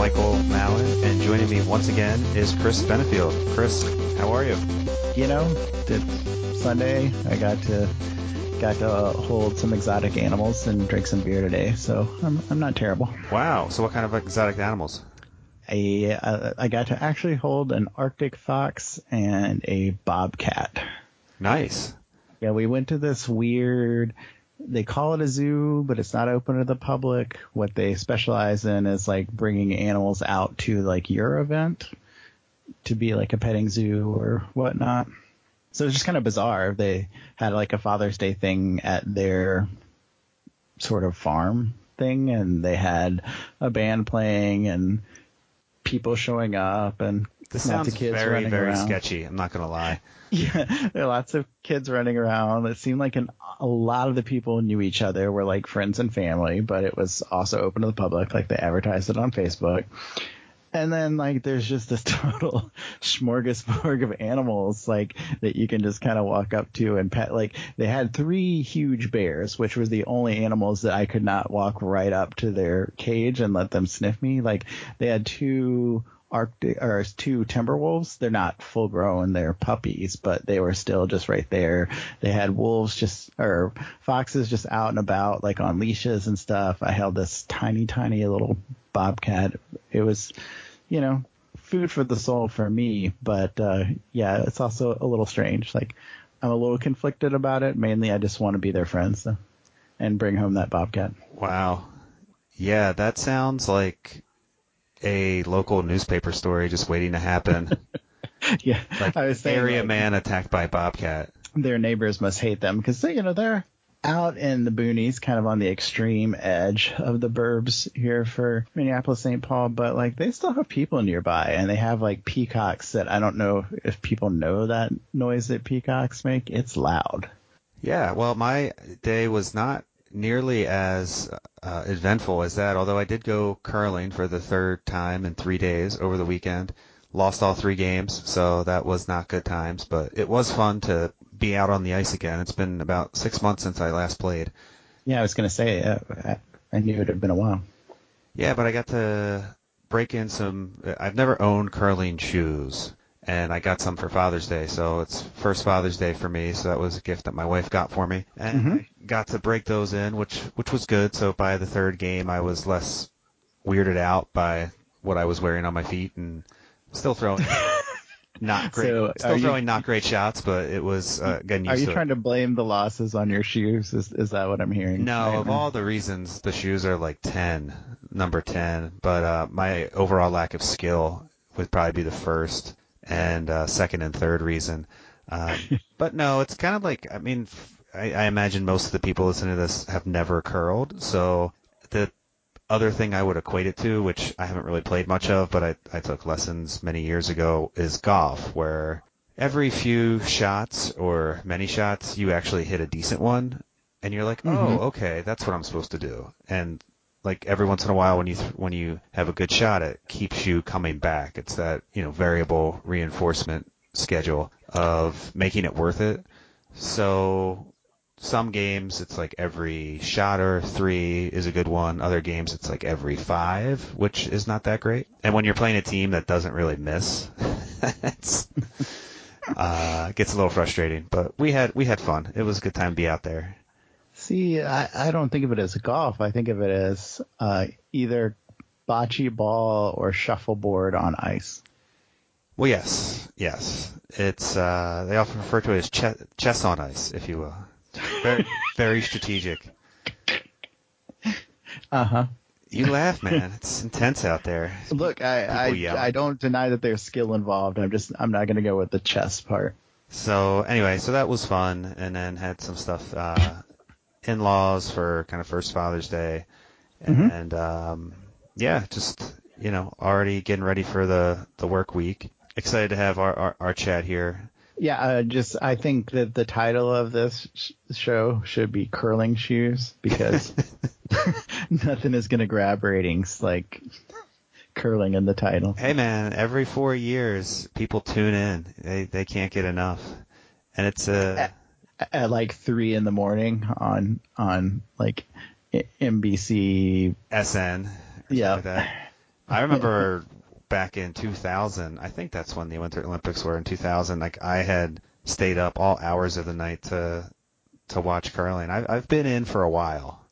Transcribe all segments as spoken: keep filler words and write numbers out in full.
Michael Mallon, and joining me once again is Chris Benefield. Chris, how are you? You know, it's Sunday. I got to got to uh, hold some exotic animals and drink some beer today, so I'm I'm not terrible. Wow. So what kind of exotic animals? I uh, I got to actually hold an Arctic fox and a bobcat. Nice. Yeah, we went to this weird. They call it a zoo, but it's not open to the public. What they specialize in is like bringing animals out to like your event to be like a petting zoo or whatnot. So it's just kind of bizarre. They had like a Father's Day thing at their sort of farm thing, and they had a band playing and people showing up, and this lots sounds of kids very, running very around. Sketchy. I'm not going to lie. Yeah, there are lots of kids running around. It seemed like an, a lot of the people knew each other, were like friends and family, but it was also open to the public. Like they advertised it on Facebook. And then like there's just this total smorgasbord of animals like that you can just kind of walk up to and pet. Like they had three huge bears, which was the only animals that I could not walk right up to their cage and let them sniff me. Like they had two Arctic or two timber wolves. They're not full grown, they're puppies, but they were still just right there. They had wolves just or foxes just out and about like on leashes and stuff. I held this tiny tiny little bobcat. It was, you know, food for the soul for me, but uh yeah, it's also a little strange. Like I'm a little conflicted about it. Mainly I just want to be their friends, so, and bring home that bobcat. Wow. Yeah, that sounds like a local newspaper story just waiting to happen. Yeah, like I was saying, area like, man attacked by bobcat. Their neighbors must hate them because they, you know, they're out in the boonies, kind of on the extreme edge of the burbs here for Minneapolis, Saint Paul. But like they still have people nearby, and they have like peacocks that I don't know if people know that noise that peacocks make. It's loud. Yeah. Well, my day was not nearly as uh, eventful as that, although I did go curling for the third time in three days over the weekend. Lost all three games, so that was not good times, but it was fun to be out on the ice again. It's been about six months since I last played. Yeah, I was going to say, uh, I knew it would have been a while. Yeah, but I got to break in some... I've never owned curling shoes, and I got some for Father's Day, so it's first Father's Day for me, so that was a gift that my wife got for me. And mm-hmm. I got to break those in, which which was good, so by the third game I was less weirded out by what I was wearing on my feet, and still throwing not great so still throwing you, not great shots, but it was uh, getting used to it. Are you trying to blame the losses on your shoes? Is is that what I'm hearing? No, right of now? All the reasons, the shoes are like ten, number ten, but uh, my overall lack of skill would probably be the first and uh, second and third reason. Um, but no, it's kind of like, I mean, I, I imagine most of the people listening to this have never curled, so the other thing I would equate it to, which I haven't really played much of, but I, I took lessons many years ago, is golf, where every few shots or many shots, you actually hit a decent one, and you're like, oh, mm-hmm. okay, that's what I'm supposed to do. And like every once in a while, when you th- when you have a good shot, it keeps you coming back. It's that, you know, variable reinforcement schedule of making it worth it. So some games it's like every shot or three is a good one. Other games it's like every five, which is not that great. And when you're playing a team that doesn't really miss, it's uh, gets a little frustrating. But we had we had fun. It was a good time to be out there. See, I, I don't think of it as golf. I think of it as uh, either bocce ball or shuffleboard on ice. Well, yes, yes. It's uh, they often refer to it as chess, chess on ice, if you will. Very, very strategic. Uh huh. You laugh, man. It's intense out there. Look, I I, I don't deny that there's skill involved. I'm just I'm not gonna go with the chess part. So anyway, so that was fun, and then had some stuff uh, in-laws for kind of first Father's Day, and, mm-hmm. and um, yeah, just you know already getting ready for the, the work week. Excited to have our our, our chat here. Yeah, uh, just I think that the title of this sh- show should be Curling Shoes, because nothing is going to grab ratings like curling in the title. Hey, man, every four years people tune in. They they can't get enough. And it's a... At, at like three in the morning on, on like, N B C... S N. Yeah. Like that. I remember back in two thousand, I think that's when the Winter Olympics were in two thousand, like I had stayed up all hours of the night to to watch curling. I, I've been in for a while.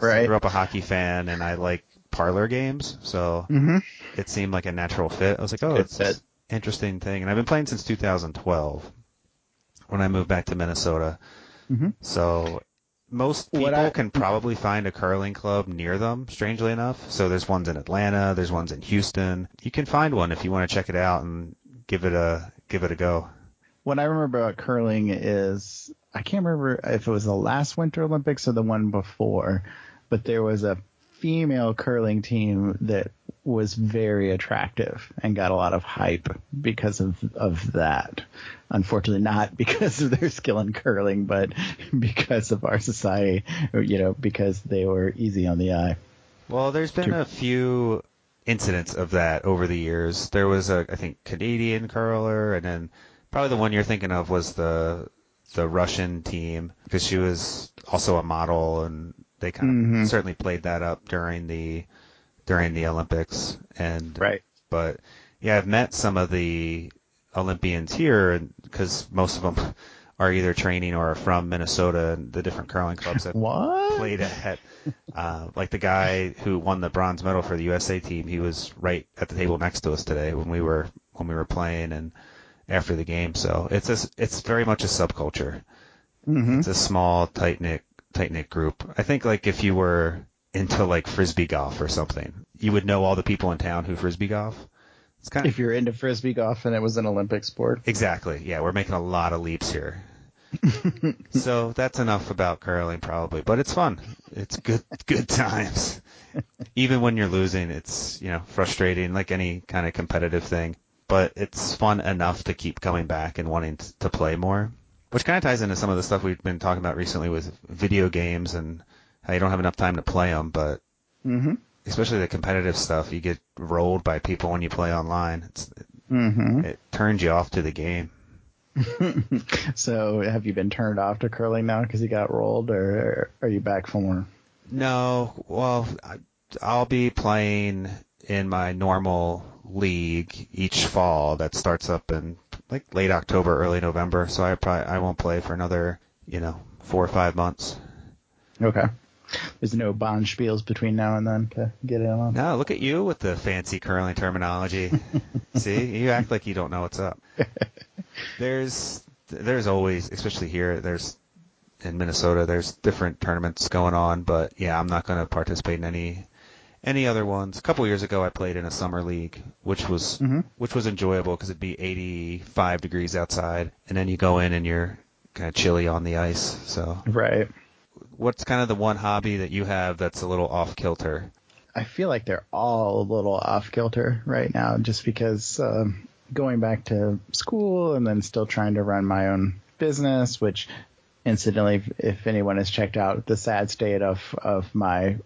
Right. I grew up a hockey fan, and I like parlor games, so mm-hmm. it seemed like a natural fit. I was like, oh, it's an interesting thing. And I've been playing since two thousand twelve when I moved back to Minnesota. Mm-hmm. So most people I, can probably find a curling club near them, strangely enough. So there's ones in Atlanta. There's ones in Houston. You can find one if you want to check it out and give it a give it a go. What I remember about curling is I can't remember if it was the last Winter Olympics or the one before, but there was a female curling team that was very attractive and got a lot of hype because of of that. Unfortunately, not because of their skill in curling, but because of our society, you know, because they were easy on the eye. Well, there's been a few incidents of that over the years. There was a, I think, Canadian curler, and then probably the one you're thinking of was the the Russian team, because she was also a model, and they kind of mm-hmm. certainly played that up during the during the Olympics. And right. But yeah, I've met some of the Olympians here, because most of them are either training or are from Minnesota, and the different curling clubs I've what? played at. Uh, like the guy who won the bronze medal for the U S A team, he was right at the table next to us today when we were when we were playing and after the game. So it's a, it's very much a subculture. Mm-hmm. It's a small, tight knit tight knit group. I think like if you were into like frisbee golf or something, you would know all the people in town who frisbee golf. It's kind of, if you're into frisbee golf and it was an Olympic sport. Exactly. Yeah, we're making a lot of leaps here. So that's enough about curling, probably. But it's fun. It's good, good times. Even when you're losing, it's, you know, frustrating, like any kind of competitive thing. But it's fun enough to keep coming back and wanting t- to play more, which kind of ties into some of the stuff we've been talking about recently with video games and how you don't have enough time to play them. But mm-hmm. especially the competitive stuff, you get rolled by people when you play online. It's, mm-hmm. it turns you off to the game. So have you been turned off to curling now because you got rolled, or are you back for more? No. Well, I, I'll be playing in my normal league each fall that starts up in like late October, early November. So I probably I won't play for another, you know, four or five months. Okay. There's no bond spiels between now and then to get it on. No, look at you with the fancy curling terminology. See, you act like you don't know what's up. There's there's always, especially here, there's in Minnesota, there's different tournaments going on. But yeah, I'm not going to participate in any any other ones. A couple years ago, I played in a summer league, which was mm-hmm. which was enjoyable because it'd be eighty-five degrees outside, and then you go in and you're kind of chilly on the ice. So right. What's kind of the one hobby that you have that's a little off-kilter? I feel like they're all a little off-kilter right now, just because um, going back to school and then still trying to run my own business, which, incidentally, if anyone has checked out the sad state of, of my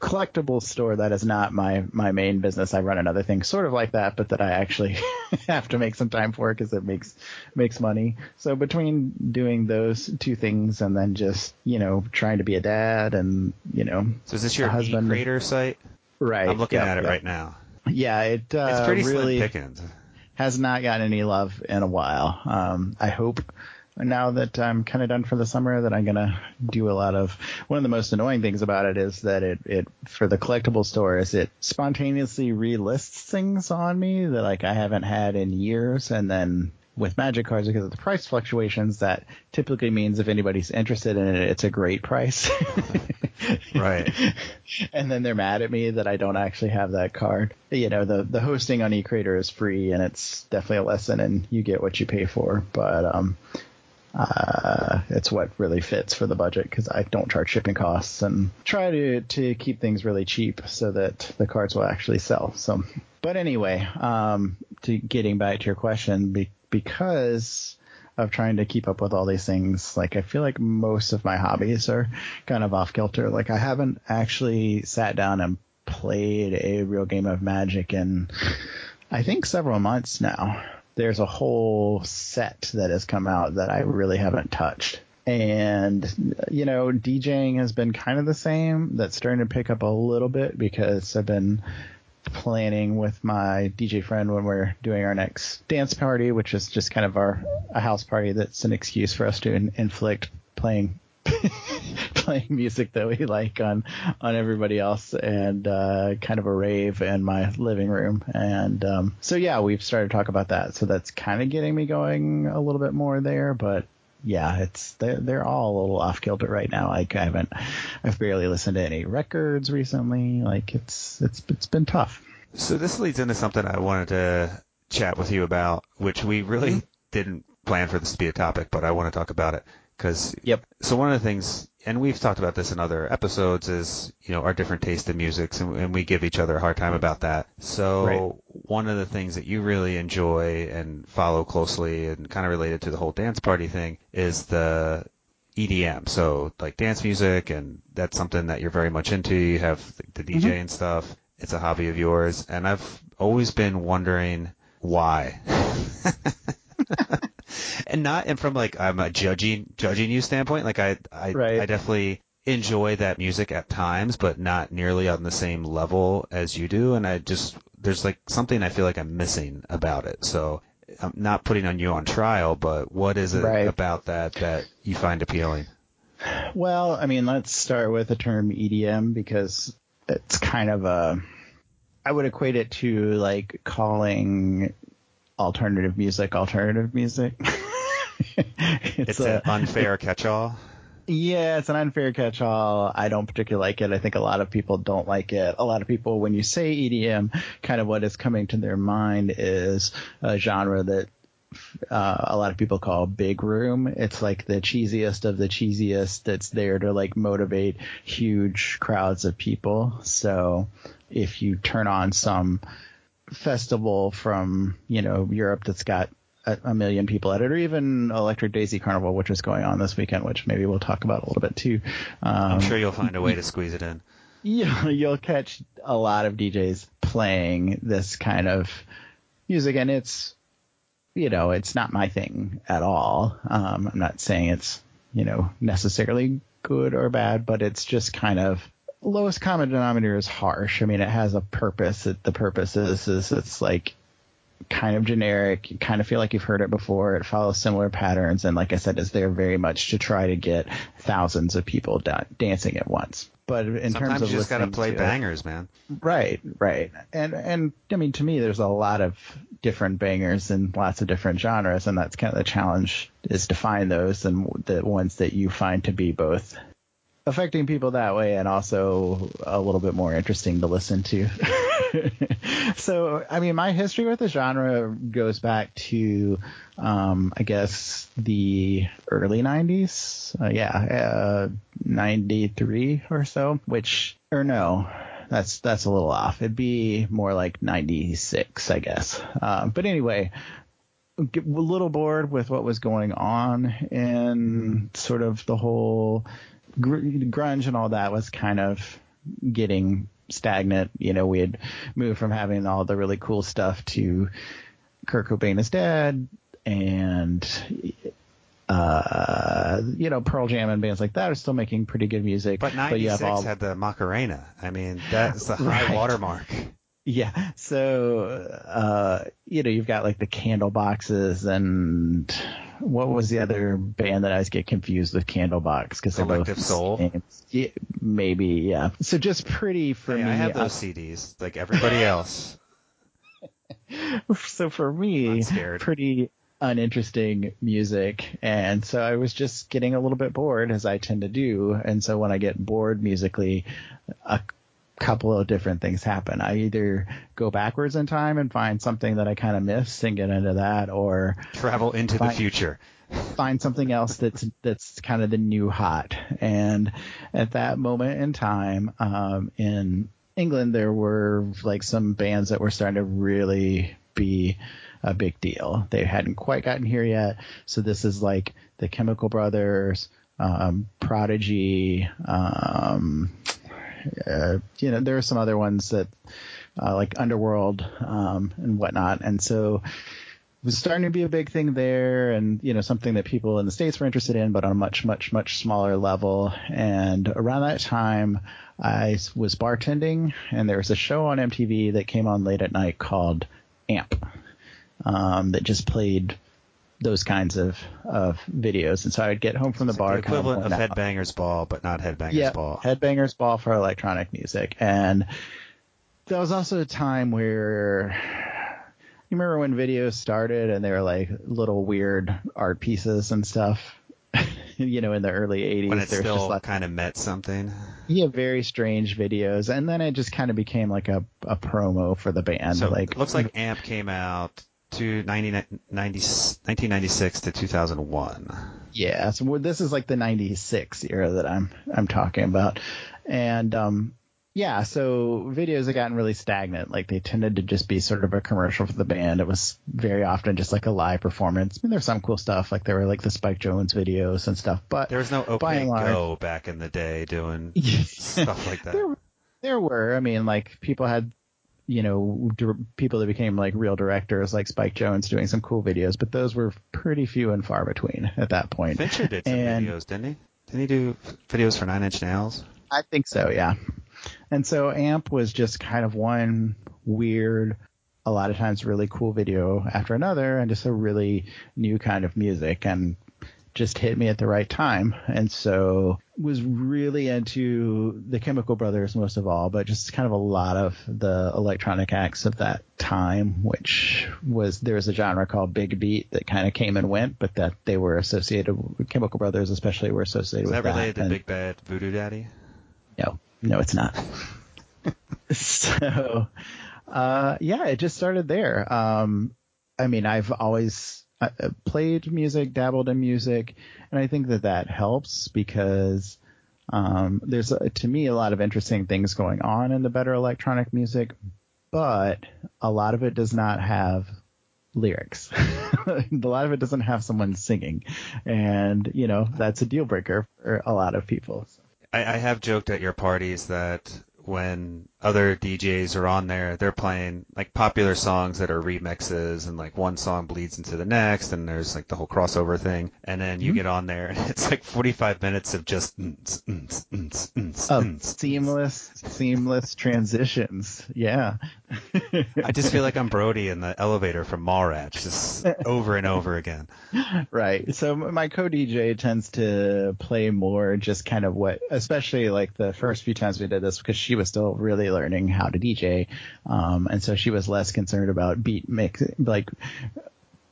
collectible store, that is not my, my main business. I run another thing sort of like that, but that I actually have to make some time for because it makes makes money. So between doing those two things and then just, you know, trying to be a dad and, you know, so is this your husband creator site? Right. I'm looking yep, at it yep. right now. Yeah, it uh, it's pretty really slim pickings. Has not gotten any love in a while. Um, I hope. Now that I'm kind of done for the summer, that I'm going to do a lot of – one of the most annoying things about it is that it, it for the collectible store is it spontaneously relists things on me that like I haven't had in years. And then with Magic cards, because of the price fluctuations, that typically means if anybody's interested in it, it's a great price. Right. And then they're mad at me that I don't actually have that card. You know, the, the hosting on eCreator is free, and it's definitely a lesson, and you get what you pay for. But – um. Uh, it's what really fits for the budget because I don't charge shipping costs and try to, to keep things really cheap so that the cards will actually sell. So, but anyway, um, to getting back to your question, be, because of trying to keep up with all these things, like I feel like most of my hobbies are kind of off kilter. Like I haven't actually sat down and played a real game of Magic in I think several months now. There's a whole set that has come out that I really haven't touched. And, you know, DJing has been kind of the same. That's starting to pick up a little bit because I've been planning with my D J friend when we're doing our next dance party, which is just kind of our a house party that's an excuse for us to in, inflict playing playing music that we like on on everybody else, and uh kind of a rave in my living room. And um so yeah, we've started to talk about that, so that's kind of getting me going a little bit more there. But yeah, it's they're, they're all a little off kilter right now. Like I haven't, I've barely listened to any records recently. Like it's it's it's been tough. So this leads into something I wanted to chat with you about, which we really mm-hmm. didn't plan for this to be a topic, but I want to talk about it because. Yep. So one of the things, and we've talked about this in other episodes, is you know our different taste in music, and, and we give each other a hard time about that. So right. One of the things that you really enjoy and follow closely, and kind of related to the whole dance party thing, is the E D M. So like dance music, and that's something that you're very much into. You have the, the D J mm-hmm. and stuff. It's a hobby of yours, and I've always been wondering why. And not, and from like I'm a judging judging you standpoint, like I I, right. I definitely enjoy that music at times, but not nearly on the same level as you do. And I just there's like something I feel like I'm missing about it. So I'm not putting on you on trial, but what is it right. about that that you find appealing? Well, I mean, let's start with the term E D M, because it's kind of a I would equate it to like calling alternative music alternative music. it's, it's a, an unfair catch-all. Yeah, it's an unfair catch-all. I don't particularly like it. I think a lot of people don't like it. A lot of people, when you say E D M, kind of what is coming to their mind is a genre that uh, a lot of people call big room. It's like the cheesiest of the cheesiest that's there to like motivate huge crowds of people. So if you turn on some festival from, you know, Europe that's got a, a million people at it, or even Electric Daisy Carnival, which is going on this weekend, which maybe we'll talk about a little bit too. Um, I'm sure you'll find a way to squeeze it in. Yeah, you'll catch a lot of D Js playing this kind of music, and it's, you know, it's not my thing at all. Um, I'm not saying it's, you know, necessarily good or bad, but it's just kind of lowest common denominator is harsh. I mean, it has a purpose. It, the purpose is, is it's like kind of generic. You kind of feel like you've heard it before. It follows similar patterns. And like I said, it's there very much to try to get thousands of people da- dancing at once. But in Sometimes terms of you just got to play bangers, man. Right, right. And, and I mean, to me, there's a lot of different bangers in lots of different genres. And that's kind of the challenge, is to find those and the ones that you find to be both affecting people that way and also a little bit more interesting to listen to. So, I mean, my history with the genre goes back to, um, I guess, the early nineties. Uh, yeah, uh, ninety-three or so, which – or no, that's that's a little off. It'd be more like ninety-six, I guess. Uh, but anyway – a little bored with what was going on, and sort of the whole gr- grunge and all that was kind of getting stagnant. You know, we had moved from having all the really cool stuff to Kurt Cobain is dead, and uh, you know, Pearl Jam and bands like that are still making pretty good music. But ninety-six but all... had the Macarena. I mean, that's the high right. watermark. Yeah, so, uh, you know, you've got like the Candle Boxes, and what was the other band that I always get confused with Candlebox? Cause Collective Soul? Yeah, maybe, yeah. So just pretty for hey, me. I have those uh, C Ds, like everybody else. So for me, pretty uninteresting music, and so I was just getting a little bit bored, as I tend to do, and so when I get bored musically, a couple of different things happen. I either go backwards in time and find something that I kind of miss and get into that, or travel into find, the future, find something else that's that's kind of the new hot. And at that moment in time, um, in England, there were like some bands that were starting to really be a big deal. They hadn't quite gotten here yet. So this is like the Chemical Brothers, um, Prodigy, um, Uh, you know, there are some other ones that uh, like Underworld um, and whatnot. And so was starting to be a big thing there, and, you know, something that people in the States were interested in, but on a much, much, much smaller level. And around that time, I was bartending, and there was a show on M T V that came on late at night called Amp, um, that just played those kinds of, of videos. And so I would get home from the bar. The equivalent kind of, of Headbangers Ball, but not Headbangers yeah, Ball. Headbangers Ball for electronic music. And that was also a time where... You remember when videos started and they were like little weird art pieces and stuff, you know, in the early eighties. When it still just like, kind of meant something. Yeah, very strange videos. And then it just kind of became like a, a promo for the band. So like, it looks like Amp came out to nineteen ninety-six to two thousand one. Yeah, so this is like the ninety-six era that I'm I'm talking about. And um yeah, so videos have gotten really stagnant. Like, they tended to just be sort of a commercial for the band. It was very often just like a live performance. I mean, there's some cool stuff. Like, there were like the Spike Jonze videos and stuff. But there was no opening go back in the day doing stuff like that. There, there were. I mean, like, people had, you know, dir- people that became like real directors, like Spike Jonze, doing some cool videos. But those were pretty few and far between at that point. Fincher did some and, videos, didn't he? Didn't he do videos for Nine Inch Nails? I think so, yeah. And so Amp was just kind of one weird, a lot of times really cool video after another, and just a really new kind of music, and just hit me at the right time. And so was really into the Chemical Brothers most of all, but just kind of a lot of the electronic acts of that time, which was, there was a genre called Big Beat that kind of came and went, but that they were associated with, Chemical Brothers especially were associated with that. Is that related to and, Big Bad Voodoo Daddy? No. No, it's not. So, uh, yeah, it just started there. Um, I mean, I've always uh, played music, dabbled in music, and I think that that helps because um, there's, uh, to me, a lot of interesting things going on in the better electronic music, but a lot of it does not have lyrics. A lot of it doesn't have someone singing, and, you know, that's a deal breaker for a lot of people. So. I have joked at your parties that when other D Js are on there, they're playing like popular songs that are remixes, and like one song bleeds into the next, and there's like the whole crossover thing. And then you mm-hmm. get on there, and it's like forty-five minutes of just mm, mm, mm, mm, oh, mm, seamless, seamless transitions. Yeah. I just feel like I'm Brody in the elevator from Mallrats, just over and over again. Right. So my co-D J tends to play more just kind of what, especially like the first few times we did this, because she was still really learning how to D J, um, and so she was less concerned about beat mix, like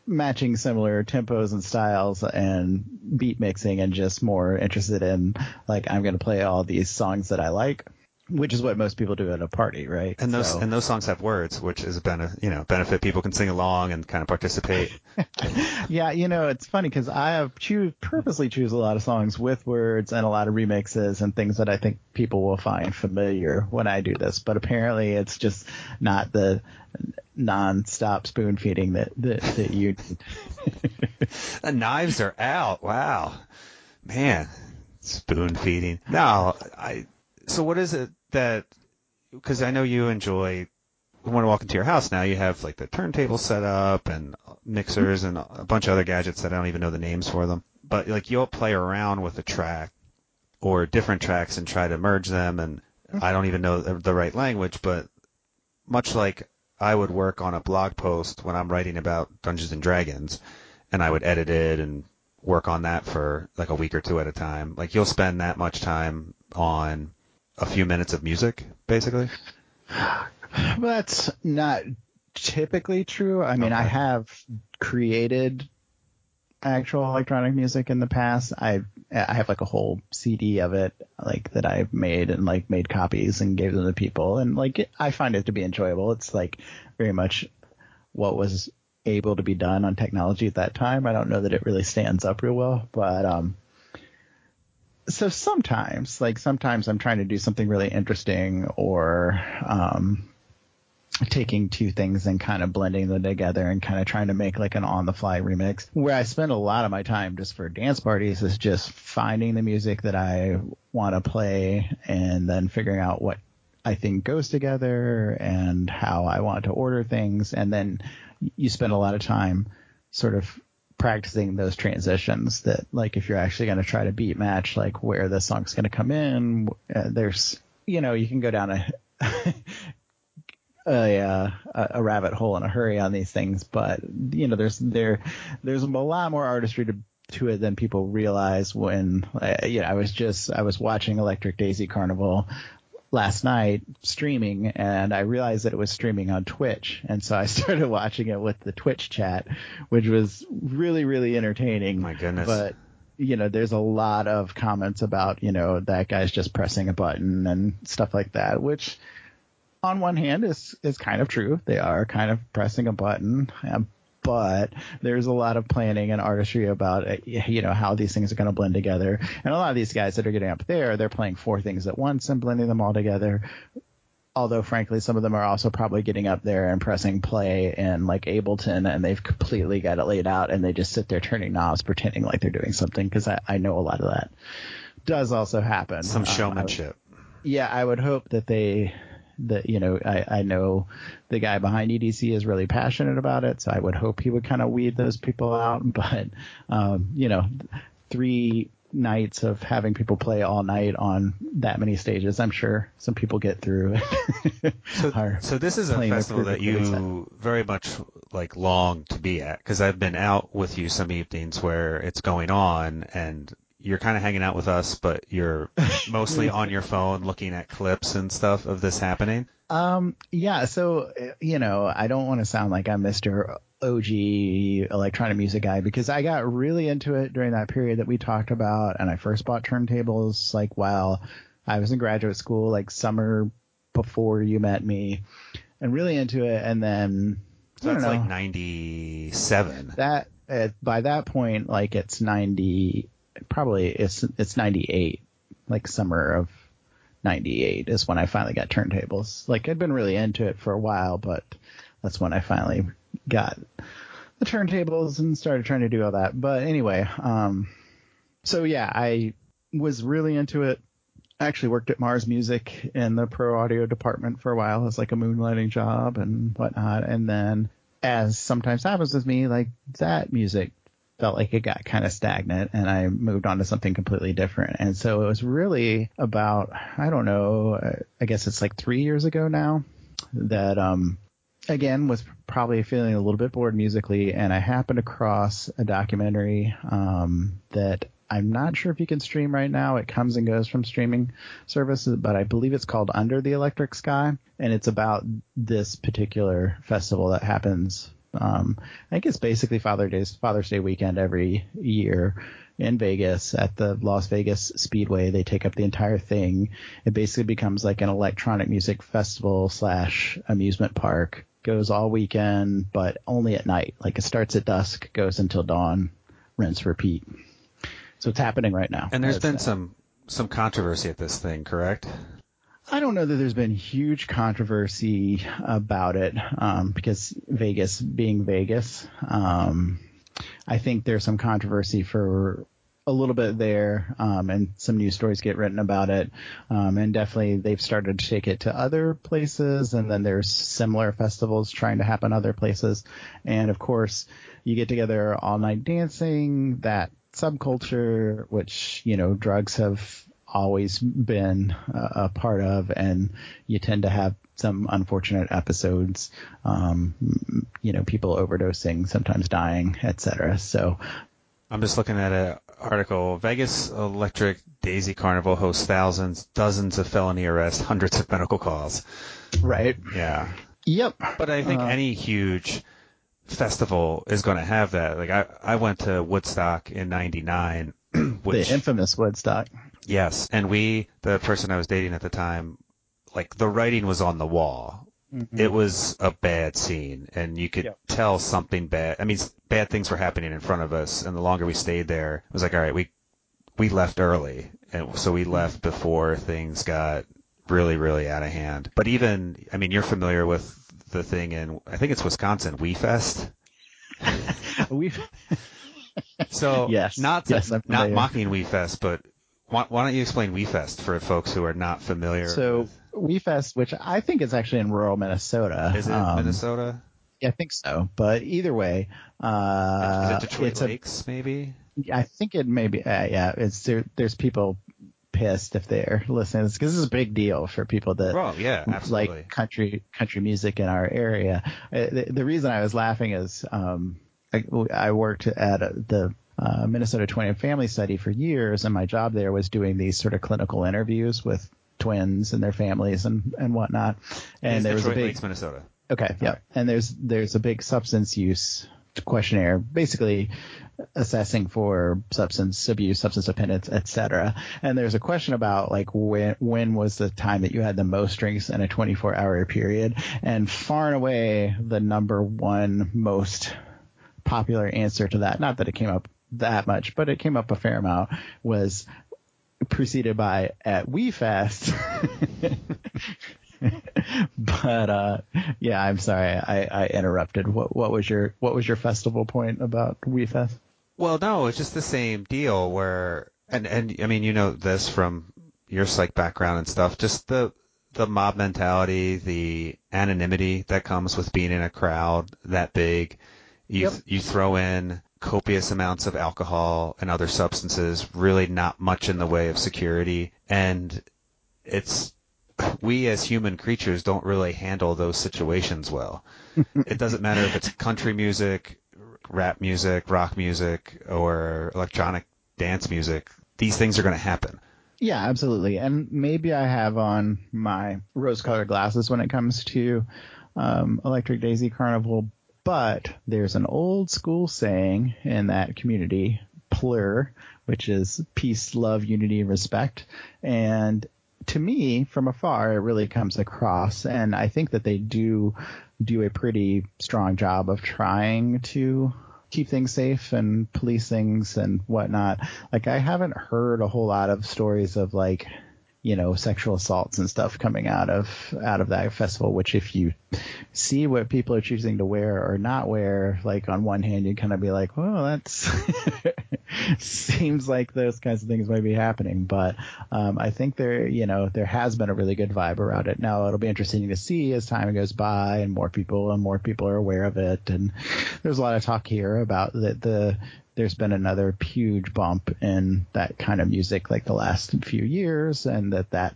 matching similar tempos and styles and beat mixing, and just more interested in like, I'm going to play all these songs that I like, which is what most people do at a party, right? And those so, and those songs have words, which is a benefit, you know, benefit people can sing along and kind of participate. Yeah, you know, it's funny because I have choose purposely choose a lot of songs with words and a lot of remixes and things that I think people will find familiar when I do this, but apparently it's just not the non-stop spoon feeding that that, that you the knives are out. Wow, man, spoon feeding. No, I. So what is it that, because I know you enjoy, when I walk into your house now, you have like the turntable set up and mixers and a bunch of other gadgets that I don't even know the names for them. But like you'll play around with a track or different tracks and try to merge them. And I don't even know the right language, but much like I would work on a blog post when I'm writing about Dungeons and Dragons, and I would edit it and work on that for like a week or two at a time. Like you'll spend that much time on a few minutes of music, basically? Well, that's not typically true. I mean, okay. I have created actual electronic music in the past. I I have like a whole C D of it, like that I've made and like made copies and gave them to people. And like it, I find it to be enjoyable. It's like very much what was able to be done on technology at that time. I don't know that it really stands up real well, but um. So sometimes, like sometimes I'm trying to do something really interesting or um, taking two things and kind of blending them together and kind of trying to make like an on-the-fly remix. Where I spend a lot of my time just for dance parties is just finding the music that I want to play and then figuring out what I think goes together and how I want to order things. And then you spend a lot of time sort of practicing those transitions that, like, if you're actually going to try to beat match, like, where the song's going to come in, uh, there's, you know, you can go down a a, uh, a rabbit hole in a hurry on these things, but, you know, there's there there's a lot more artistry to to it than people realize. When, uh, you know, I was just I was watching Electric Daisy Carnival last night streaming, and I realized that it was streaming on Twitch, and so I started watching it with the Twitch chat, which was really, really entertaining. My goodness. But, you know, there's a lot of comments about, you know, that guy's just pressing a button and stuff like that, which on one hand is is kind of true. They are kind of pressing a button, um, but there's a lot of planning and artistry about, you know, how these things are going to blend together. And a lot of these guys that are getting up there, they're playing four things at once and blending them all together. Although, frankly, some of them are also probably getting up there and pressing play in, like, Ableton, and they've completely got it laid out, and they just sit there turning knobs, pretending like they're doing something, because I, I know a lot of that does also happen. Some showmanship. Um, I would, yeah, I would hope that they – that, you know, I, I know the guy behind E D C is really passionate about it, so I would hope he would kind of weed those people out. But, um, you know, three nights of having people play all night on that many stages, I'm sure some people get through. so, so this is a festival that you very much, like, long to be at, because I've been out with you some evenings where it's going on, and you're kind of hanging out with us, but you're mostly on your phone looking at clips and stuff of this happening. Um, yeah. So, you know, I don't want to sound like I'm Mister O G electronic music guy, because I got really into it during that period that we talked about. And I first bought turntables, like, while I was in graduate school, like summer before you met me, and really into it. And then so that's know, like ninety-seven that uh, by that point, like, it's ninety Probably it's it's ninety-eight, like summer of ninety-eight is when I finally got turntables. Like, I'd been really into it for a while, but that's when I finally got the turntables and started trying to do all that. But anyway, um, so yeah, I was really into it. I actually worked at Mars Music in the pro audio department for a while as, like, a moonlighting job and whatnot. And then, as sometimes happens with me, like, that music felt like it got kind of stagnant, and I moved on to something completely different. And so it was really about, I don't know, I guess it's like three years ago now that, um, again, was probably feeling a little bit bored musically. And I happened across a documentary, um, that I'm not sure if you can stream right now. It comes and goes from streaming services, but I believe it's called Under the Electric Sky. And it's about this particular festival that happens. Um, I think it's basically Father's Day, Father's Day weekend every year in Vegas at the Las Vegas Speedway. They take up the entire thing. It basically becomes like an electronic music festival slash amusement park. Goes all weekend, but only at night. Like, it starts at dusk, goes until dawn, rinse, repeat. So it's happening right now. And there's That's been that. some some controversy at this thing, correct? I don't know that there's been huge controversy about it, um, because Vegas being Vegas, um, I think there's some controversy for a little bit there, um, and some news stories get written about it. Um, and definitely they've started to take it to other places, and then there's similar festivals trying to happen other places. And, of course, you get together all night dancing, that subculture, which, you know, drugs have always been a part of, and you tend to have some unfortunate episodes, um, you know, people overdosing, sometimes dying, et cetera. So I'm just looking at an article. Vegas Electric Daisy Carnival hosts thousands, dozens of felony arrests, hundreds of medical calls. Right. Yeah. Yep. But I think uh, any huge festival is going to have that. Like, I, I went to Woodstock in ninety-nine. Which, the infamous Woodstock. Yes, and we, the person I was dating at the time, like, the writing was on the wall. Mm-hmm. It was a bad scene, and you could yep. tell something bad. I mean, bad things were happening in front of us, and the longer we stayed there, it was like, all right, we we left early, and so we left before things got really, really out of hand. But even, I mean, you're familiar with the thing in, I think it's Wisconsin, WeFest. We've so yes. not yes, not mocking WeFest, but why, why don't you explain WeFest for folks who are not familiar? So WeFest, which I think is actually in rural Minnesota. Is it um, Minnesota? Yeah, I think so. But either way, uh, is it Detroit it's Lakes? A, maybe. I think it may be. Uh, yeah, it's there. There's people pissed if they're listening, because this is a big deal for people that oh, yeah, absolutely. like country country music in our area. The, the reason I was laughing is um, I, I worked at the uh, Minnesota Twin Family Study for years, and my job there was doing these sort of clinical interviews with twins and their families and, and whatnot. And, and there Detroit was a big Lakes, Minnesota. Okay, yeah. Right. And there's there's a big substance use questionnaire, basically assessing for substance abuse, substance dependence, et cetera. And there's a question about like when when was the time that you had the most drinks in a twenty-four hour period? And far and away the number one most popular answer to that, not that it came up that much, but it came up a fair amount, was preceded by at WeFest. But uh, yeah, I'm sorry, I, I interrupted. What, what was your what was your festival point about WeFest? Well, no, it's just the same deal where, and, and I mean, you know this from your psych background and stuff. Just the the mob mentality, the anonymity that comes with being in a crowd that big. You yep. you throw in copious amounts of alcohol and other substances, really not much in the way of security, and it's. We as human creatures don't really handle those situations well. It doesn't matter if it's country music, rap music, rock music, or electronic dance music. These things are going to happen. Yeah, absolutely. And maybe I have on my rose-colored glasses when it comes to um, Electric Daisy Carnival, but there's an old school saying in that community, plur, which is peace, love, unity, and respect. And to me, from afar, it really comes across, and I think that they do do a pretty strong job of trying to keep things safe and police things and whatnot. Like, I haven't heard a whole lot of stories of, like, you know, sexual assaults and stuff coming out of out of that festival, which if you see what people are choosing to wear or not wear, like, on one hand, you kind of be like, well, that's seems like those kinds of things might be happening. But um, I think there, you know, there has been a really good vibe around it. Now, it'll be interesting to see as time goes by and more people and more people are aware of it. And there's a lot of talk here about that the there's been another huge bump in that kind of music like the last few years, and that that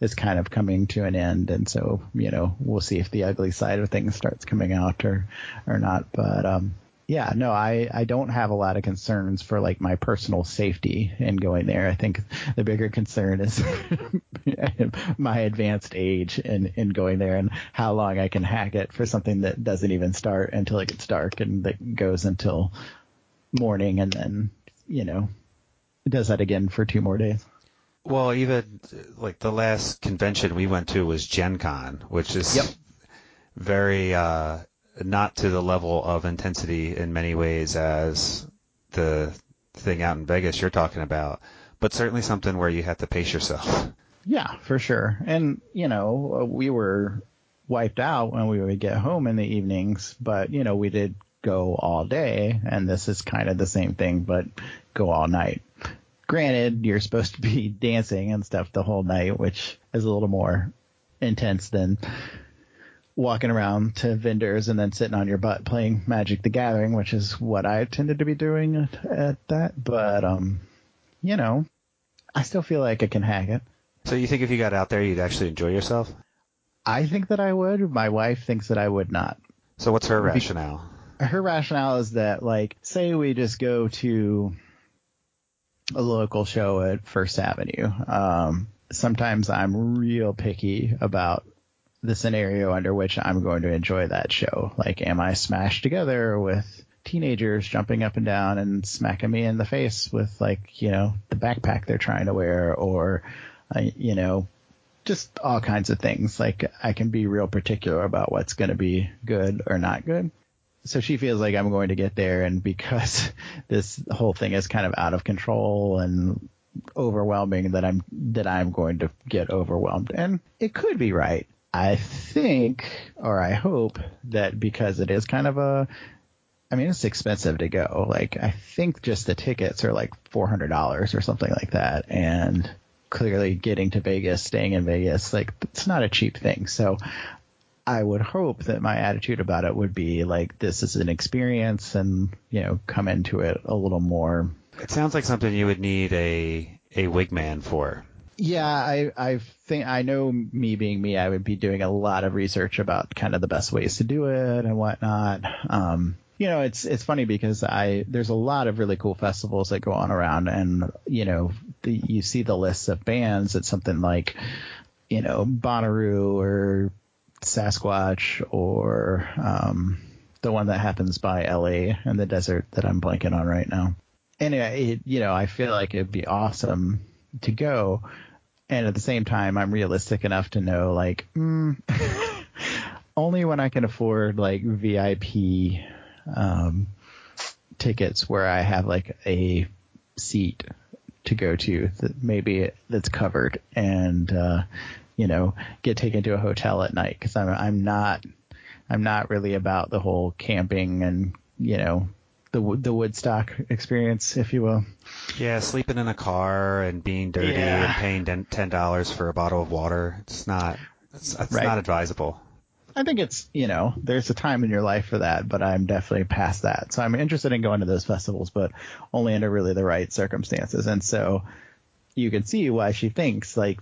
is kind of coming to an end. And so, you know, we'll see if the ugly side of things starts coming out or, or not. But um, yeah, no, I, I don't have a lot of concerns for like my personal safety in going there. I think the bigger concern is my advanced age in, in going there and how long I can hack it for something that doesn't even start until it gets dark and that goes until morning, and then, you know, it does that again for two more days. Well, even like the last convention we went to was Gen Con, which is yep. very uh, not to the level of intensity in many ways as the thing out in Vegas you're talking about, but certainly something where you have to pace yourself. Yeah, for sure. And, you know, we were wiped out when we would get home in the evenings, but, you know, we did go all day, and this is kind of the same thing, but go all night. Granted, you're supposed to be dancing and stuff the whole night, which is a little more intense than walking around to vendors and then sitting on your butt playing Magic the Gathering, which is what I tended to be doing at, at that. But, um, you know, I still feel like I can hack it. So you think if you got out there, you'd actually enjoy yourself? I think that I would. My wife thinks that I would not. So what's her rationale? Her rationale is that, like, say we just go to a local show at First Avenue. Um, sometimes I'm real picky about the scenario under which I'm going to enjoy that show. Like, am I smashed together with teenagers jumping up and down and smacking me in the face with, like, you know, the backpack they're trying to wear, or, uh, you know, just all kinds of things. Like, I can be real particular about what's going to be good or not good. So she feels like I'm going to get there, and because this whole thing is kind of out of control and overwhelming, that I'm that I'm going to get overwhelmed. And it could be right. I think, or I hope, that because it is kind of a – I mean, it's expensive to go. Like, I think just the tickets are like four hundred dollars or something like that, and clearly getting to Vegas, staying in Vegas, like, it's not a cheap thing. So – I would hope that my attitude about it would be like, this is an experience, and, you know, come into it a little more. It sounds like something you would need a a wig man for. Yeah, I I think I know me being me, I would be doing a lot of research about kind of the best ways to do it and whatnot. Um, you know, it's it's funny because I there's a lot of really cool festivals that go on around, and you know, the, you see the lists of bands. It's something like, you know, Bonnaroo or Sasquatch or um, the one that happens by L A in the desert that I'm blanking on right now. Anyway, it, you know, I feel like it'd be awesome to go. And at the same time, I'm realistic enough to know, like, mm, only when I can afford, like, V I P um, tickets where I have, like, a seat to go to that maybe that's covered and, uh, you know, get taken to a hotel at night. Because I'm, I'm not I'm not really about the whole camping and, you know, the the Woodstock experience, if you will. Yeah, sleeping in a car and being dirty yeah. and paying ten dollars for a bottle of water—it's not—it's it's right. not advisable. I think it's, you know, there's a time in your life for that, but I'm definitely past that. So I'm interested in going to those festivals, but only under really the right circumstances. And so you can see why she thinks like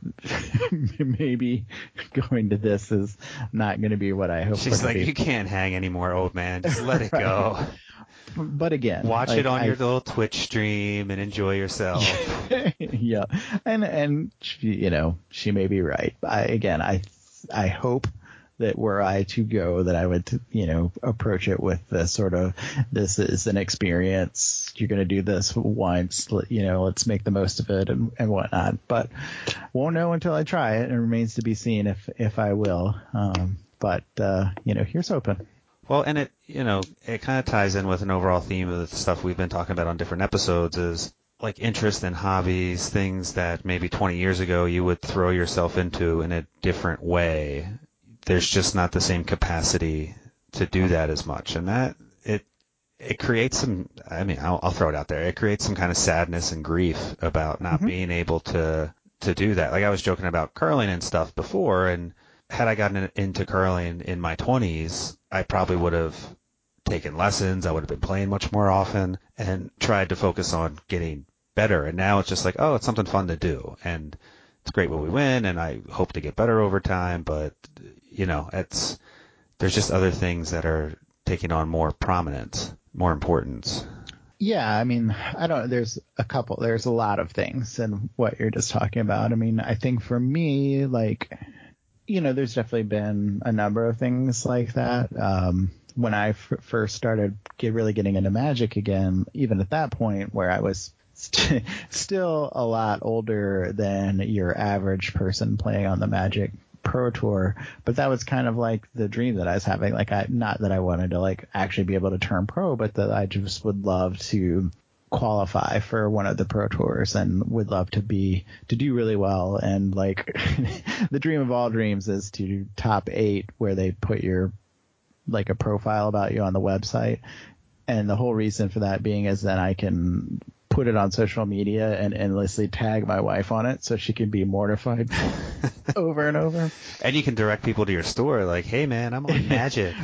maybe going to this is not going to be what I hope. She's like, you can't hang anymore, old man. Just let it right. go. But again, watch like, it on I, your little Twitch stream and enjoy yourself. Yeah, and and she, you know, she may be right. I, again, I I hope that were I to go, that I would, you know, approach it with the sort of, this is an experience. You're going to do this once, you know, let's make the most of it and, and whatnot. But won't know until I try it, and remains to be seen if if I will. Um, but uh, you know, here's hoping. Well, and it, you know, it kind of ties in with an overall theme of the stuff we've been talking about on different episodes is like interest and hobbies, things that maybe twenty years ago you would throw yourself into in a different way. There's just not the same capacity to do that as much. And that it, it creates some, I mean, I'll, I'll throw it out there. It creates some kind of sadness and grief about not mm-hmm. being able to, to do that. Like I was joking about curling and stuff before, and had I gotten into curling in my twenties, I probably would have taken lessons. I would have been playing much more often and tried to focus on getting better. And now it's just like, oh, it's something fun to do. And it's great when we win, and I hope to get better over time. But, you know, it's there's just other things that are taking on more prominence, more importance. Yeah, I mean, I don't, there's a couple, there's a lot of things in what you're just talking about. I mean, I think for me, like, you know, there's definitely been a number of things like that. Um, when I f- first started get really getting into magic again, even at that point where I was st- still a lot older than your average person playing on the Magic Pro Tour, but that was kind of like the dream that I was having. Like, I, not that I wanted to like actually be able to turn pro, but that I just would love to qualify for one of the pro tours and would love to be to do really well. And like the dream of all dreams is to do top eight, where they put your like a profile about you on the website. And the whole reason for that being is that I can put it on social media and endlessly tag my wife on it so she can be mortified over and over. And you can direct people to your store like, hey man, I'm on Magic.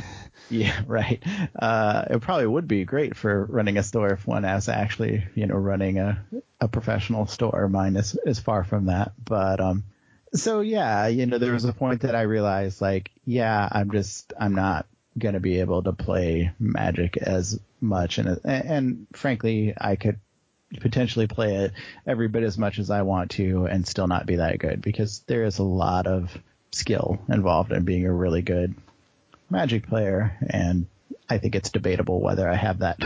Yeah, right. Uh, it probably would be great for running a store if one is actually, you know, running a, a professional store. Mine is, is far from that. But um, so, yeah, you know, there was a point that I realized, like, yeah, I'm just I'm not going to be able to play Magic as much. And, and frankly, I could potentially play it every bit as much as I want to and still not be that good, because there is a lot of skill involved in being a really good Magic player, and I think it's debatable whether I have that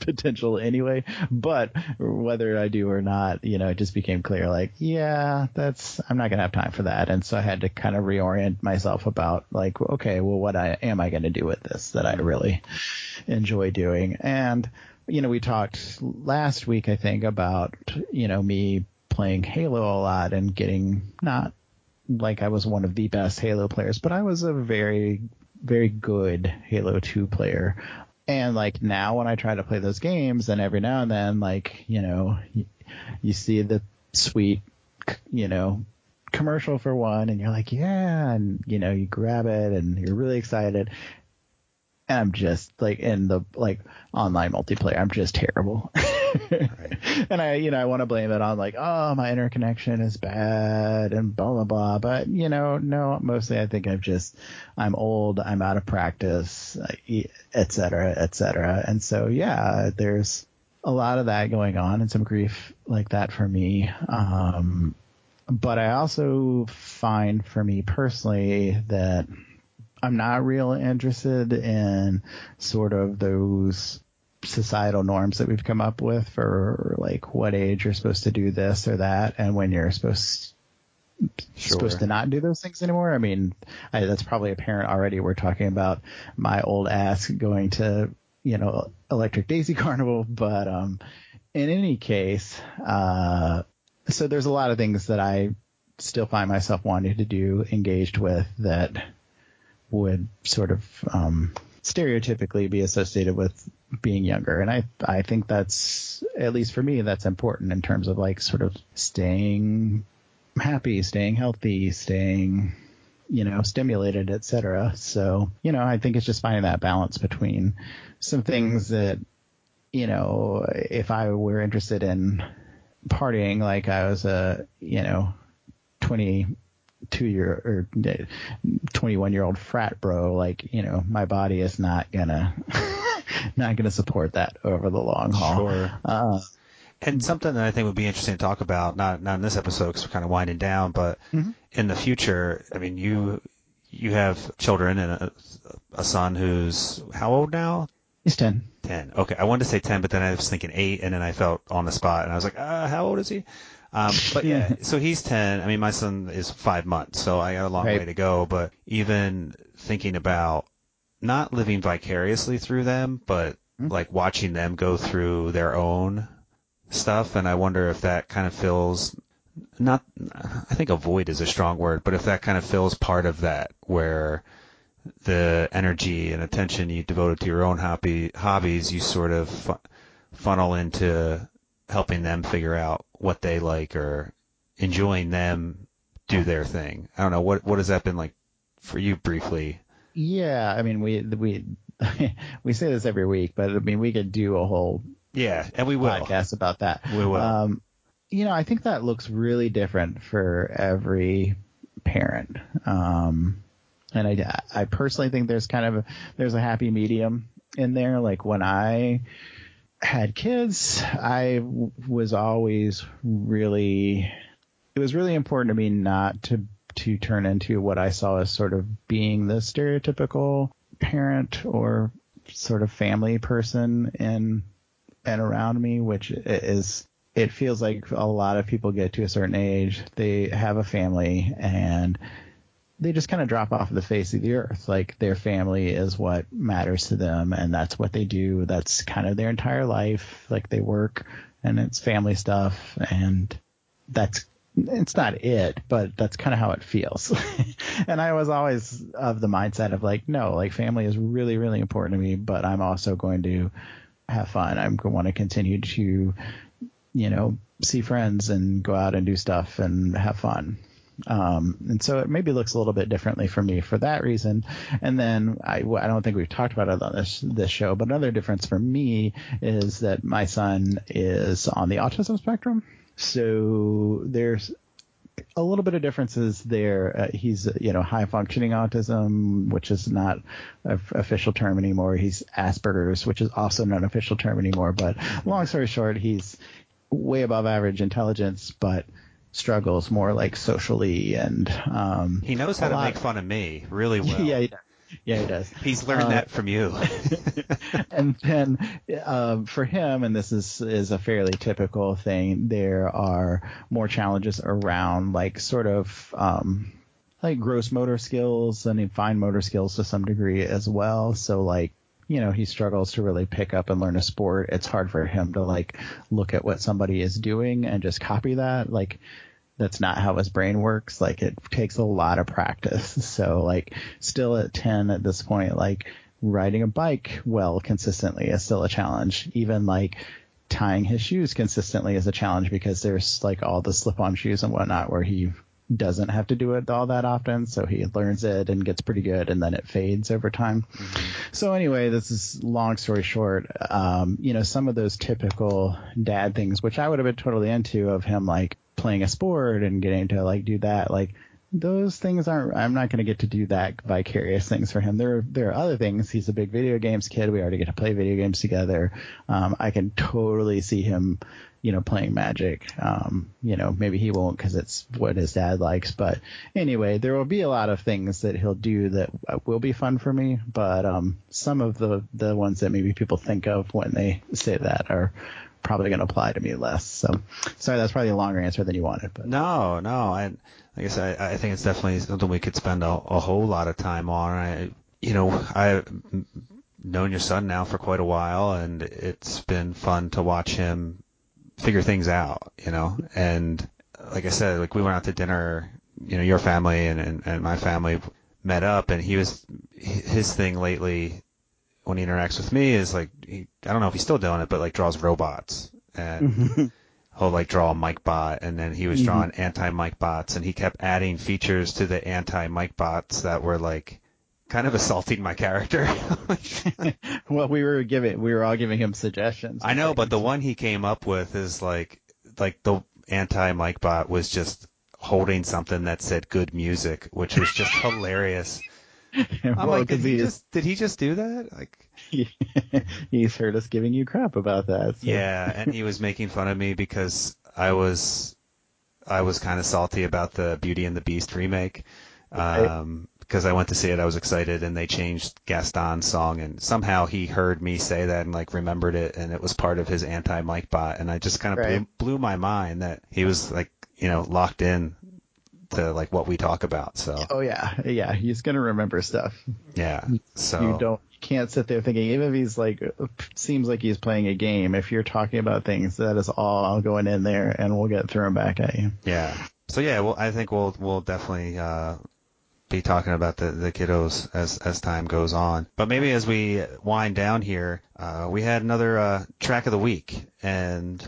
potential anyway, but whether I do or not, you know, it just became clear, like, yeah, that's, I'm not gonna have time for that. And so I had to kind of reorient myself about like, okay, well, what I, am I gonna do with this that I really enjoy doing? And, you know, we talked last week, I think, about, you know, me playing Halo a lot and getting, not like I was one of the best Halo players, but I was a very very good Halo two player. And like now when I try to play those games, and every now and then, like, you know, you, you see the sweet, you know, commercial for one, and you're like, yeah, and you know, you grab it and you're really excited. And I'm just like in the like online multiplayer, I'm just terrible. Right. And I, you know, I want to blame it on like, oh, my interconnection is bad and blah, blah, blah. But, you know, no, mostly I think I've just, I'm old, I'm out of practice, et cetera, et cetera. And so, yeah, there's a lot of that going on and some grief like that for me. Um, but I also find for me personally that I'm not real interested in sort of those societal norms that we've come up with for like what age you're supposed to do this or that and when you're supposed sure. supposed to not do those things anymore. I mean, I, that's probably apparent already. We're talking about my old ass going to, you know, Electric Daisy Carnival, but um, in any case, uh, so there's a lot of things that I still find myself wanting to do, engaged with, that would sort of um, stereotypically be associated with being younger. And I, I think that's, at least for me, that's important in terms of like sort of staying happy, staying healthy, staying, you know, stimulated, et cetera. So, you know, I think it's just finding that balance between some things that, you know, if I were interested in partying, like I was a, you know, twenty-two year or twenty-one year old frat bro, like, you know, my body is not gonna, not gonna support that over the long haul. Sure. Uh, and something that I think would be interesting to talk about, not not in this episode because we're kind of winding down, but mm-hmm. in the future, I mean, you you have children and a, a son who's how old now? He's ten. Ten. Okay, I wanted to say ten, but then I was thinking eight, and then I felt on the spot, and I was like, uh, how old is he? Um, but yeah, so he's ten. I mean, my son is five months, so I got a long right. way to go. But even thinking about not living vicariously through them, but mm-hmm. like watching them go through their own stuff. And I wonder if that kind of fills not, I think a void is a strong word, but if that kind of fills part of that, where the energy and attention you devoted to your own hobby hobbies, you sort of fu- funnel into helping them figure out what they like or enjoying them do their thing. I don't know. What, what has that been like for you briefly? Yeah. I mean, we, we, we say this every week, but I mean, we could do a whole yeah, and we will. podcast about that. We will. Um, you know, I think that looks really different for every parent. Um, and I, I personally think there's kind of a, there's a happy medium in there. Like when I had kids, I was always really, it was really important to me not to, to turn into what I saw as sort of being the stereotypical parent or sort of family person in and around me, which is, it feels like a lot of people get to a certain age, they have a family and they just kind of drop off the face of the earth. Like their family is what matters to them and that's what they do. That's kind of their entire life. Like they work and it's family stuff and that's, it's not it, but that's kind of how it feels. And I was always of the mindset of like, no, like family is really, really important to me, but I'm also going to have fun. I'm going to want to continue to, you know, see friends and go out and do stuff and have fun. Um, and so it maybe looks a little bit differently for me for that reason. And then I, I don't think we've talked about it on this, this show, but another difference for me is that my son is on the autism spectrum. So there's a little bit of differences there. Uh, he's, you know, high functioning autism, which is not an official term anymore. He's Asperger's, which is also not an official term anymore. But long story short, he's way above average intelligence, but struggles more like socially and um he knows how to make fun of me really well. yeah he does. yeah he does He's learned uh, that from you. And then um for him, and this is is a fairly typical thing, there are more challenges around like sort of um like gross motor skills and fine motor skills to some degree as well. So like, you know, he struggles to really pick up and learn a sport. It's hard for him to like look at what somebody is doing and just copy that. Like that's not how his brain works. Like it takes a lot of practice. So like still at ten at this point, like riding a bike well consistently is still a challenge. Even like tying his shoes consistently is a challenge because there's like all the slip on shoes and whatnot where he doesn't have to do it all that often, so he learns it and gets pretty good, and then it fades over time. Mm-hmm. So anyway, this is long story short. Um, you know, some of those typical dad things, which I would have been totally into, of him like playing a sport and getting to like do that, like those things aren't. I'm not going to get to do that vicarious things for him. There, there are other things. He's a big video games kid. We already get to play video games together. Um, I can totally see him, you know, playing Magic. Um, you know, maybe he won't because it's what his dad likes. But anyway, there will be a lot of things that he'll do that will be fun for me. But um, some of the the ones that maybe people think of when they say that are probably going to apply to me less. So sorry, that's probably a longer answer than you wanted. But no, no, I. I guess I, I think it's definitely something we could spend a, a whole lot of time on. I, you know, I've known your son now for quite a while, and it's been fun to watch him figure things out, you know. And like I said, like we went out to dinner, you know, your family and, and, and my family met up, and he was, his thing lately when he interacts with me is like, he, I don't know if he's still doing it, but like draws robots and he'll like draw a mic bot, and then he was drawing mm-hmm. anti-mic bots, and he kept adding features to the anti-mic bots that were like kind of assaulting my character. Well, we were giving, we were all giving him suggestions. I know, but the one he came up with is like, like the anti-mic bot was just holding something that said good music, which was just hilarious. I'm well, like, did he, he just, is... did he just do that? Like, he's heard us giving you crap about that. So. Yeah, and he was making fun of me because I was, I was kind of salty about the Beauty and the Beast remake, um, because I went to see it, I was excited, and they changed Gaston's song, and somehow he heard me say that and like remembered it, and it was part of his anti-mic bot, and I just kind of right. blew, blew my mind that he was like, you know, locked in to like what we talk about. So. Oh yeah, yeah, he's gonna remember stuff. Yeah, so you don't. Can't sit there thinking, even if he's like, seems like he's playing a game, if you're talking about things, that is all going in there, and we'll get thrown back at you. Yeah. So yeah, well, I think we'll we'll definitely uh, be talking about the, the kiddos as as time goes on. But maybe as we wind down here, uh, we had another uh, track of the week, and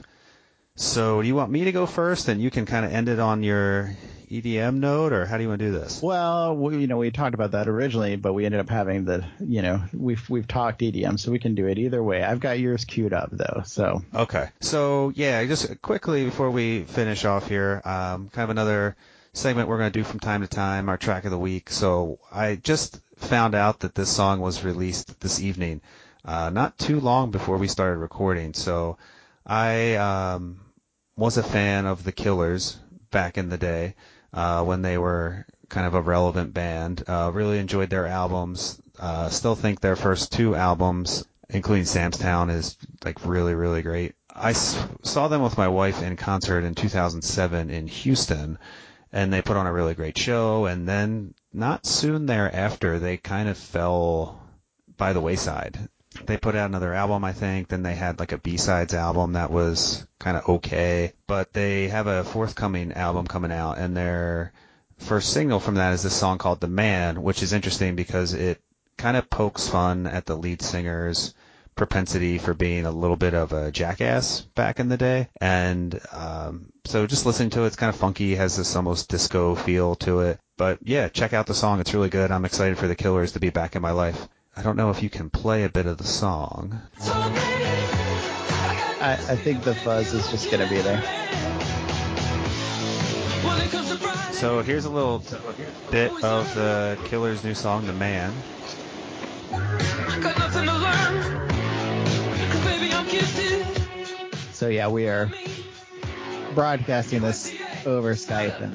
so do you want me to go first, and you can kind of end it on your E D M note, or how do you want to do this? Well, we, you know, we talked about that originally, but we ended up having the, you know, we've we've talked E D M, so we can do it either way. I've got yours queued up though, so. Okay, so yeah, just quickly before we finish off here, um, kind of another segment we're going to do from time to time, our track of the week. So I just found out that this song was released this evening, uh, not too long before we started recording. So I um, was a fan of The Killers back in the day. Uh, when they were kind of a relevant band. Uh, really enjoyed their albums. Uh, still think their first two albums, including Sam's Town, is like really, really great. I s- saw them with my wife in concert in two thousand seven in Houston, and they put on a really great show. And then not soon thereafter, they kind of fell by the wayside. They put out another album, I think. Then they had like a B-sides album that was kind of okay. But they have a forthcoming album coming out, and their first single from that is this song called The Man, which is interesting because it kind of pokes fun at the lead singer's propensity for being a little bit of a jackass back in the day. And um, so just listening to it, it's kind of funky, has this almost disco feel to it. But yeah, check out the song. It's really good. I'm excited for The Killers to be back in my life. I don't know if you can play a bit of the song. I, I think the fuzz is just going to be there. So here's a little bit of the Killers' new song, The Man. So yeah, we are broadcasting this over Skype, and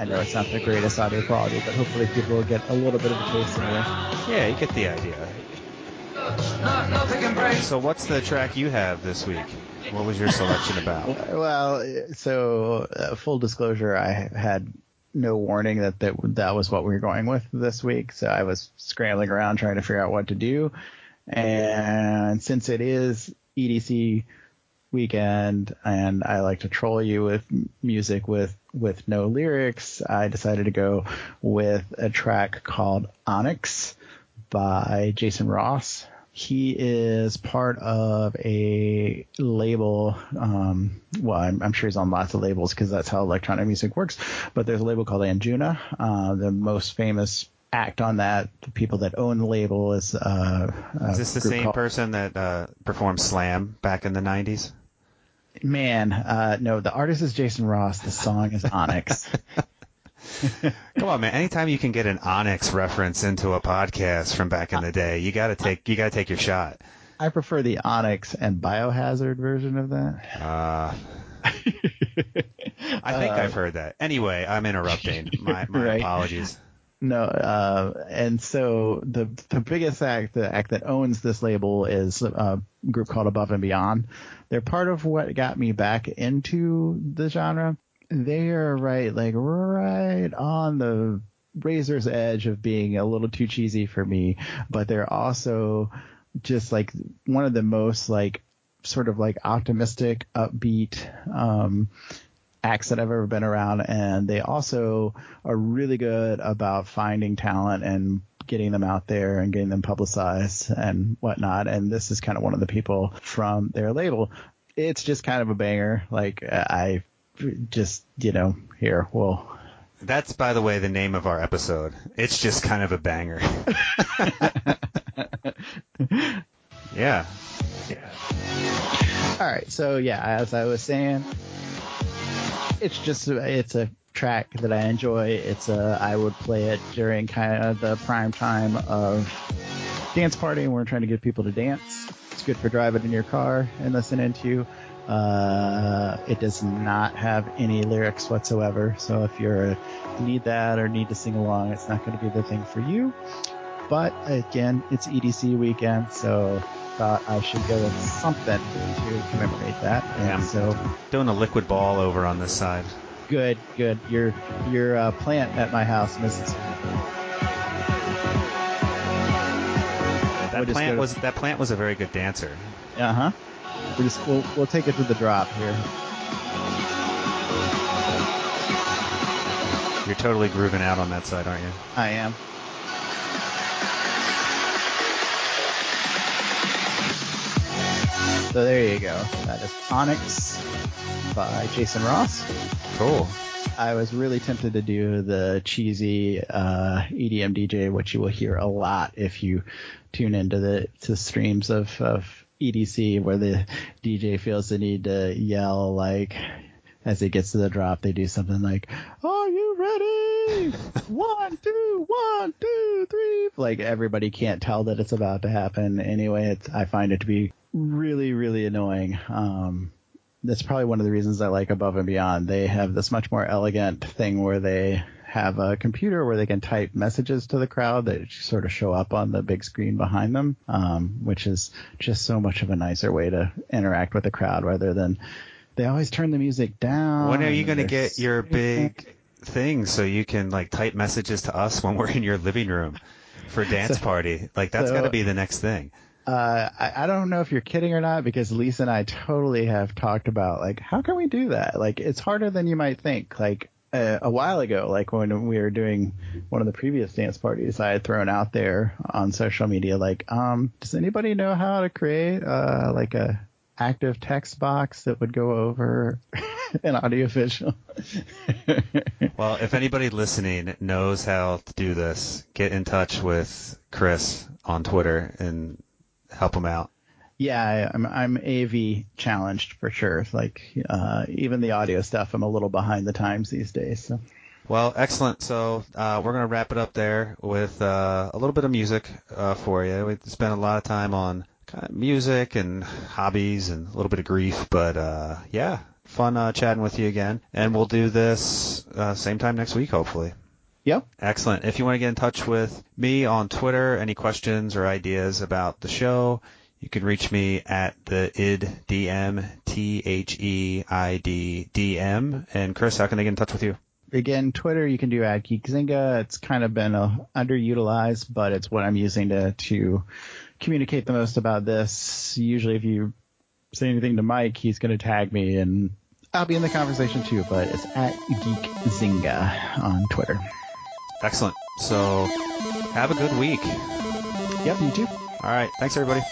I know it's not the greatest audio quality, but hopefully people will get a little bit of a taste anyway. Yeah, you get the idea. So what's the track you have this week? What was your selection about? Well, so uh, full disclosure, I had no warning that, that that was what we were going with this week, so I was scrambling around trying to figure out what to do, and since it is E D C weekend and I like to troll you with music with with no lyrics, I decided to go with a track called Onyx by Jason Ross. He is part of a label. Um, well, I'm, I'm sure he's on lots of labels because that's how electronic music works. But there's a label called Anjuna. Uh, the most famous act on that, the people that own the label, is. Uh, is this the same called- person that uh, performed Slam back in the nineties? Man, uh, no. The artist is Jason Ross. The song is Onyx. Come on, man! Anytime you can get an Onyx reference into a podcast from back in the day, you gotta take you gotta take your shot. I prefer the Onyx and Biohazard version of that. Uh, I think uh, I've heard that. Anyway, I'm interrupting. My, my right. apologies. No, uh, and so the the biggest act, the act that owns this label, is a group called Above and Beyond. They're part of what got me back into the genre. They are right, like right on the razor's edge of being a little too cheesy for me, but they're also just like one of the most like sort of like optimistic, upbeat um, acts that I've ever been around. And they also are really good about finding talent and getting them out there and getting them publicized and whatnot. And this is kind of one of the people from their label. It's just kind of a banger. Like I. Just, you know, here, well. That's, by the way, the name of our episode. It's just kind of a banger. yeah. yeah. All right. So, yeah, as I was saying, it's just it's a track that I enjoy. It's a, I would play it during kind of the prime time of dance party. We're trying to get people to dance. It's good for driving in your car and listening to. Uh, it does not have any lyrics whatsoever, so if you're you need that or need to sing along, it's not going to be the thing for you. But again, it's E D C weekend, so thought I should go with something to commemorate that. Yeah, and so doing a liquid ball over on this side. Good, good. Your your uh, plant at my house misses. That we'll plant to... was that plant was a very good dancer. Uh huh. We're just, we'll, we'll take it to the drop here. You're totally grooving out on that side, aren't you? I am. So there you go. That is Onyx by Jason Ross. Cool. I was really tempted to do the cheesy uh, E D M D J, which you will hear a lot if you tune into the to streams of... of E D C, where the D J feels the need to yell, like, as it gets to the drop, they do something like, "Are you ready? One, two, one, two, three." Like, everybody can't tell that it's about to happen. Anyway, it's, I find it to be really, really annoying. Um, that's probably one of the reasons I like Above and Beyond. They have this much more elegant thing where they have a computer where they can type messages to the crowd that sort of show up on the big screen behind them, um, which is just so much of a nicer way to interact with the crowd rather than they always turn the music down. When are you going to get your big thing so you can like type messages to us when we're in your living room for a dance so, party? Like that's so, got to be the next thing. Uh, I, I don't know if you're kidding or not, because Lisa and I totally have talked about like, how can we do that? Like it's harder than you might think. Like, Uh, a while ago, like when we were doing one of the previous dance parties, I had thrown out there on social media, like, um, does anybody know how to create uh, like a active text box that would go over an audio visual? Well, if anybody listening knows how to do this, get in touch with Chris on Twitter and help him out. Yeah, I'm I'm A V challenged for sure. Like uh, even the audio stuff, I'm a little behind the times these days. So. Well, excellent. So uh, we're gonna wrap it up there with uh, a little bit of music uh, for you. We spent a lot of time on kind of music and hobbies and a little bit of grief, but uh, yeah, fun uh, chatting with you again. And we'll do this uh, same time next week, hopefully. Yep. Excellent. If you want to get in touch with me on Twitter, any questions or ideas about the show. You can reach me at the id, D M, T H E I D, D M. And Chris, how can I get in touch with you? Again, Twitter, you can do at Geekzinga. It's kind of been uh, underutilized, but it's what I'm using to, to communicate the most about this. Usually if you say anything to Mike, he's going to tag me, and I'll be in the conversation too. But it's at Geekzinga on Twitter. Excellent. So have a good week. Yep, you too. All right. Thanks, everybody.